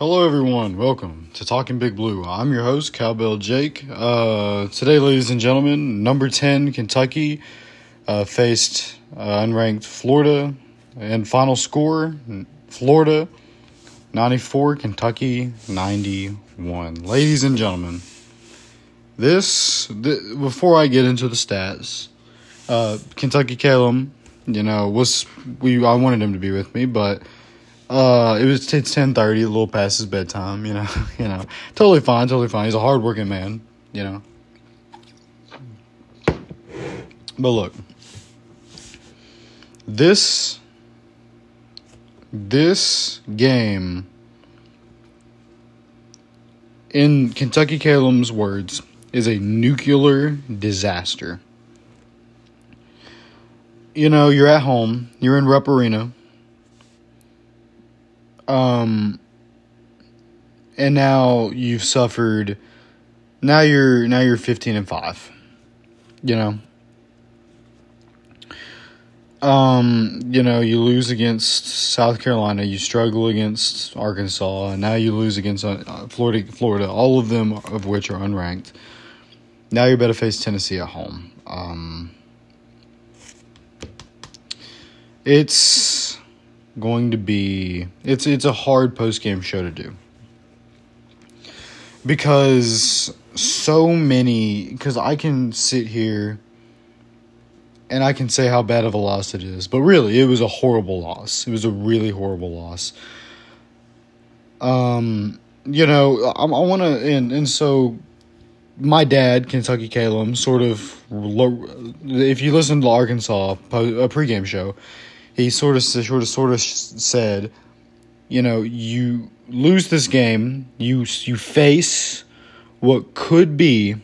Hello everyone, welcome to Talking Big Blue. I'm your host, Cowbell Jake. Today, ladies and gentlemen, number 10 Kentucky faced unranked Florida, and final score, Florida 94, Kentucky 91. Ladies and gentlemen, before I get into the stats, Kentucky Calum, I wanted him to be with me, but it's 10:30, a little past his bedtime, you know. Totally fine. He's a hardworking man, But look, this game, in Kentucky Calum's words, is a nuclear disaster. You're at home, you're in Rupp Arena. And now you've suffered. Now you're 15-5. You lose against South Carolina. You struggle against Arkansas, and now you lose against Florida. All of them of which are unranked. Now you're about to face Tennessee at home. It's going to be it's a hard post-game show to do, because I can sit here and I can say how bad of a loss it is, but really it was a horrible loss. It was a really horrible loss. I want to and so my dad, Kentucky Calum, sort of, if you listen to Arkansas a pregame show, he sort of said, you lose this game, you face what could be,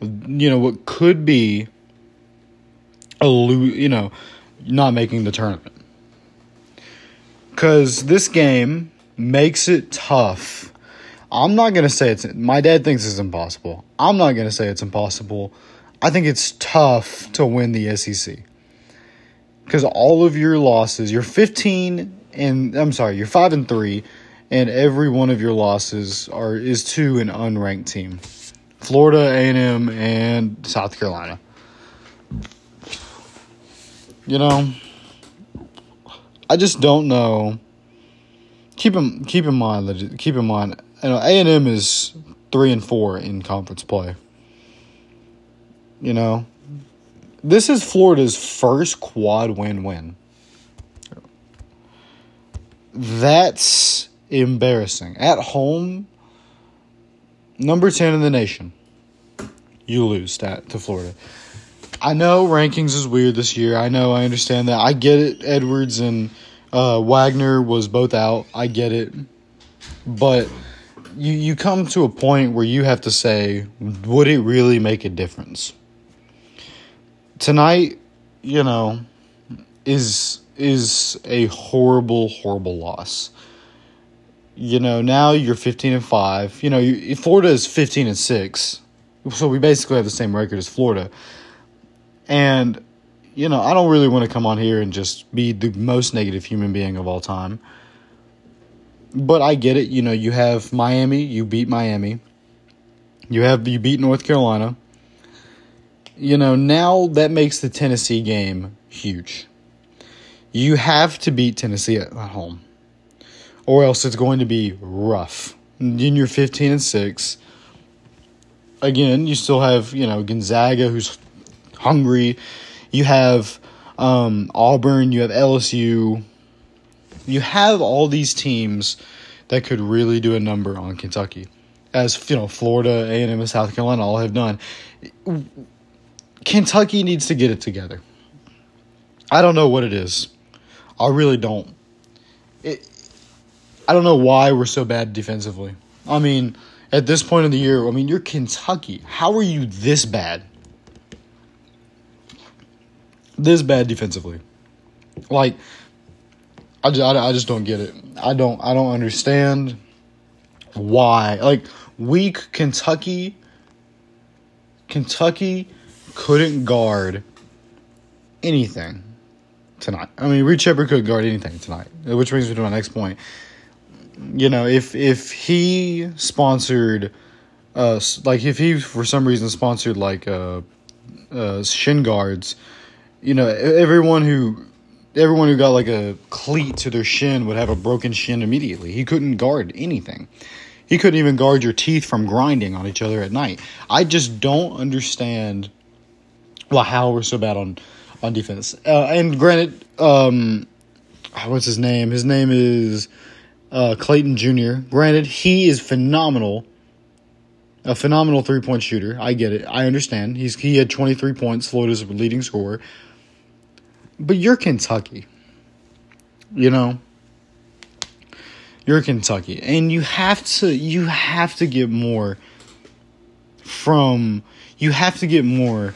not making the tournament. Because this game makes it tough. I'm not going to say my dad thinks it's impossible. I'm not going to say it's impossible. I think it's tough to win the SEC. Because all of your losses, you're 5-3, and every one of your losses is to an unranked team, Florida, A&M, and South Carolina. I just don't know. Keep in mind, A&M is 3-4 in conference play. This is Florida's first quad win. That's embarrassing. At home, number 10 in the nation, you lose to Florida. I know rankings is weird this year. I know, I understand that. I get it. Edwards and Wagner was both out. I get it. But you come to a point where you have to say, would it really make a difference? Tonight, is a horrible, horrible loss. Now you're 15-5. Florida is 15-6, so we basically have the same record as Florida. And I don't really want to come on here and just be the most negative human being of all time. But I get it. You have Miami. You beat Miami. You beat North Carolina. Now that makes the Tennessee game huge. You have to beat Tennessee at home, or else it's going to be rough. And then you're 15-6. Again, you still have, Gonzaga, who's hungry. You have Auburn. You have LSU. You have all these teams that could really do a number on Kentucky. As, Florida, A&M, and South Carolina all have done. Kentucky needs to get it together. I don't know what it is. I really don't. I don't know why we're so bad defensively. At this point in the year, you're Kentucky. How are you this bad? This bad defensively. Like, I just don't get it. I don't understand why. Like, weak Kentucky couldn't guard anything tonight. Reed Shepard couldn't guard anything tonight, which brings me to my next point. you know, if he sponsored us, like if he for some reason sponsored like shin guards, you know, everyone who got like a cleat to their shin would have a broken shin immediately. He couldn't guard anything. He couldn't even guard your teeth from grinding on each other at night. I just don't understand how we're so bad on defense. And granted, what's his name? His name is Clayton Jr. Granted, he is phenomenal. A phenomenal three-point shooter. I get it. I understand. He had 23 points. Florida's leading scorer. But you're Kentucky. You know? You're Kentucky. And you have to get more from... You have to get more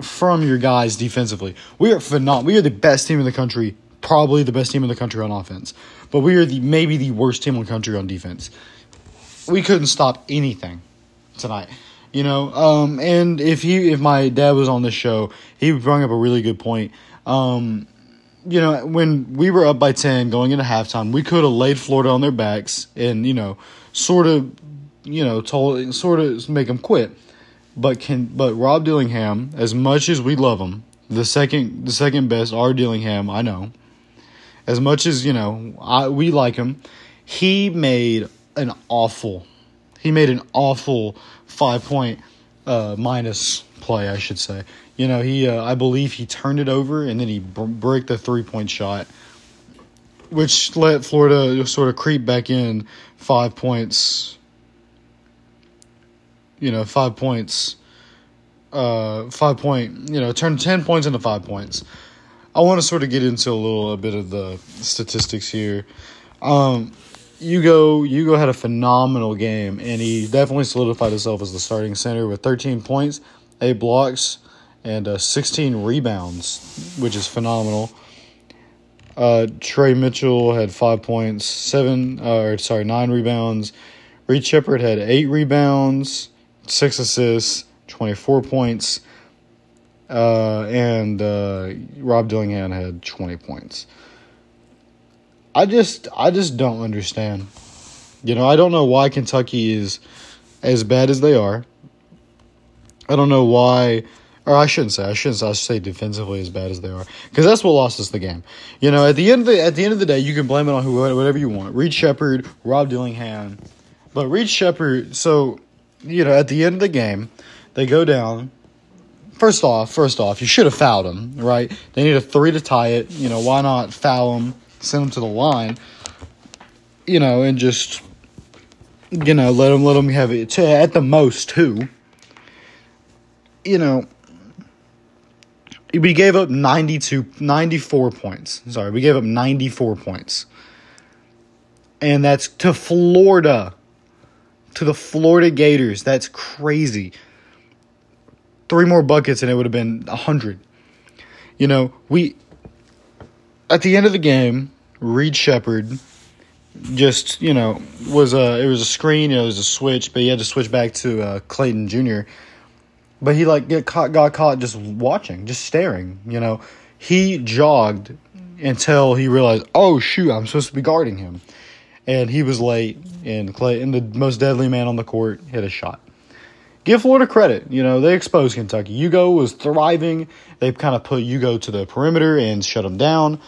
from your guys defensively. We are phenomenal. We are the best team in the country. Probably the best team in the country on offense. But we are maybe the worst team in the country on defense. We couldn't stop anything tonight, you know. And if my dad was on this show, he brought up a really good point. You know, when we were up by 10 going into halftime, we could have laid Florida on their backs and, you know, sort of make them quit. But Rob Dillingham, as much as we love him, the second best, our Dillingham, I know, as much as, you know, we like him, he made. He made an awful 5-point minus play, I should say. You know, he I believe he turned it over and then he bricked the 3-point shot, which let Florida sort of creep back in 5 points. You know, 5 points, 5 point. You know, turn 10 points into 5 points. I want to sort of get into a bit of the statistics here. Hugo had a phenomenal game, and he definitely solidified himself as the starting center with 13 points, 8 blocks, and 16 rebounds, which is phenomenal. Trey Mitchell had 5 points, 9 rebounds. Reed Shepard had 8 rebounds, 6 assists, 24 points, and Rob Dillingham had 20 points. I just don't understand. You know, I don't know why Kentucky is as bad as they are. I don't know why, or I should say defensively as bad as they are, because that's what lost us the game. You know, at the end of the day, you can blame it on whatever you want. Reed Shepard, Rob Dillingham, but Reed Shepard. So, you know, at the end of the game, they go down. First off, you should have fouled him, right? They need a 3 to tie it. You know, why not foul him? Send them to the line, you know, and just, you know, let them have it at the most 2. You know, we gave up 94 points. Sorry, we gave up 94 points. And that's to Florida, to the Florida Gators. That's crazy. 3 more buckets and it would have been 100. You know, at the end of the game, Reed Shepard just, you know, it was a screen, you know, it was a switch, but he had to switch back to Clayton Jr. But he, like, got caught just watching, just staring, you know. He jogged until he realized, oh, shoot, I'm supposed to be guarding him. And he was late, and the most deadly man on the court hit a shot. Give Florida credit. You know, they exposed Kentucky. Hugo was thriving. They've kind of put Hugo to the perimeter and shut him down.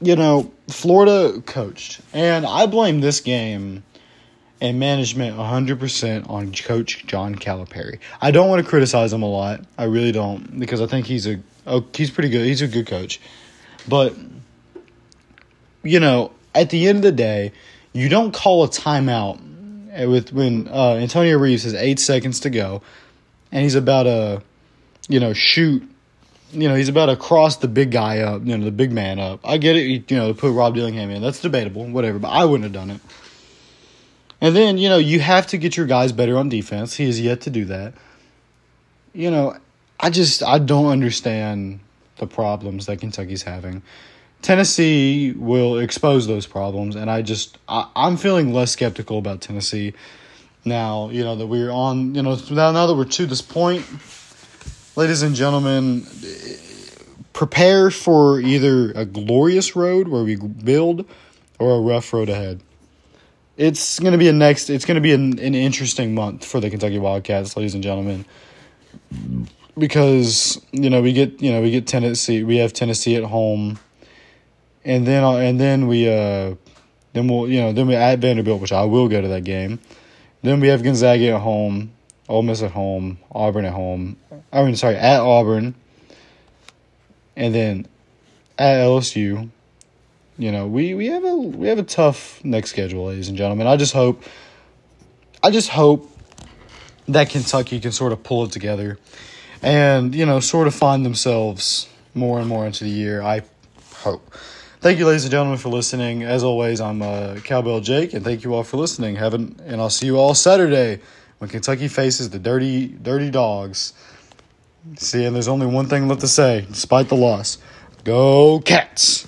You know, Florida coached. And I blame this game and management 100% on Coach John Calipari. I don't want to criticize him a lot. I really don't, because I think he's pretty good. He's a good coach. But, you know, at the end of the day, you don't call a timeout when Antonio Reeves has 8 seconds to go, and he's about to, you know, shoot, you know, he's about to cross the big guy up, you know, the big man up. I get it, you know, to put Rob Dillingham in. That's debatable, whatever, but I wouldn't have done it. And then, you know, you have to get your guys better on defense. He has yet to do that. You know, I don't understand the problems that Kentucky's having. Tennessee will expose those problems, and I'm feeling less skeptical about Tennessee now, you know, that we're on, you know, now that we're to this point. Ladies and gentlemen, prepare for either a glorious road where we build or a rough road ahead. it's going to be an interesting month for the Kentucky Wildcats, ladies and gentlemen, because we get Tennessee. We have Tennessee at home, and then we're at Vanderbilt, which I will go to that game. Then we have Gonzaga at home, Ole Miss at home, Auburn at home. At Auburn, and then at LSU. We have a tough next schedule, ladies and gentlemen. I just hope that Kentucky can sort of pull it together and, sort of find themselves more and more into the year. I hope. Thank you, ladies and gentlemen, for listening. As always, I'm Cowbell Jake, and thank you all for listening. And I'll see you all Saturday when Kentucky faces the dirty dogs. See, and there's only one thing left to say, despite the loss. Go Cats!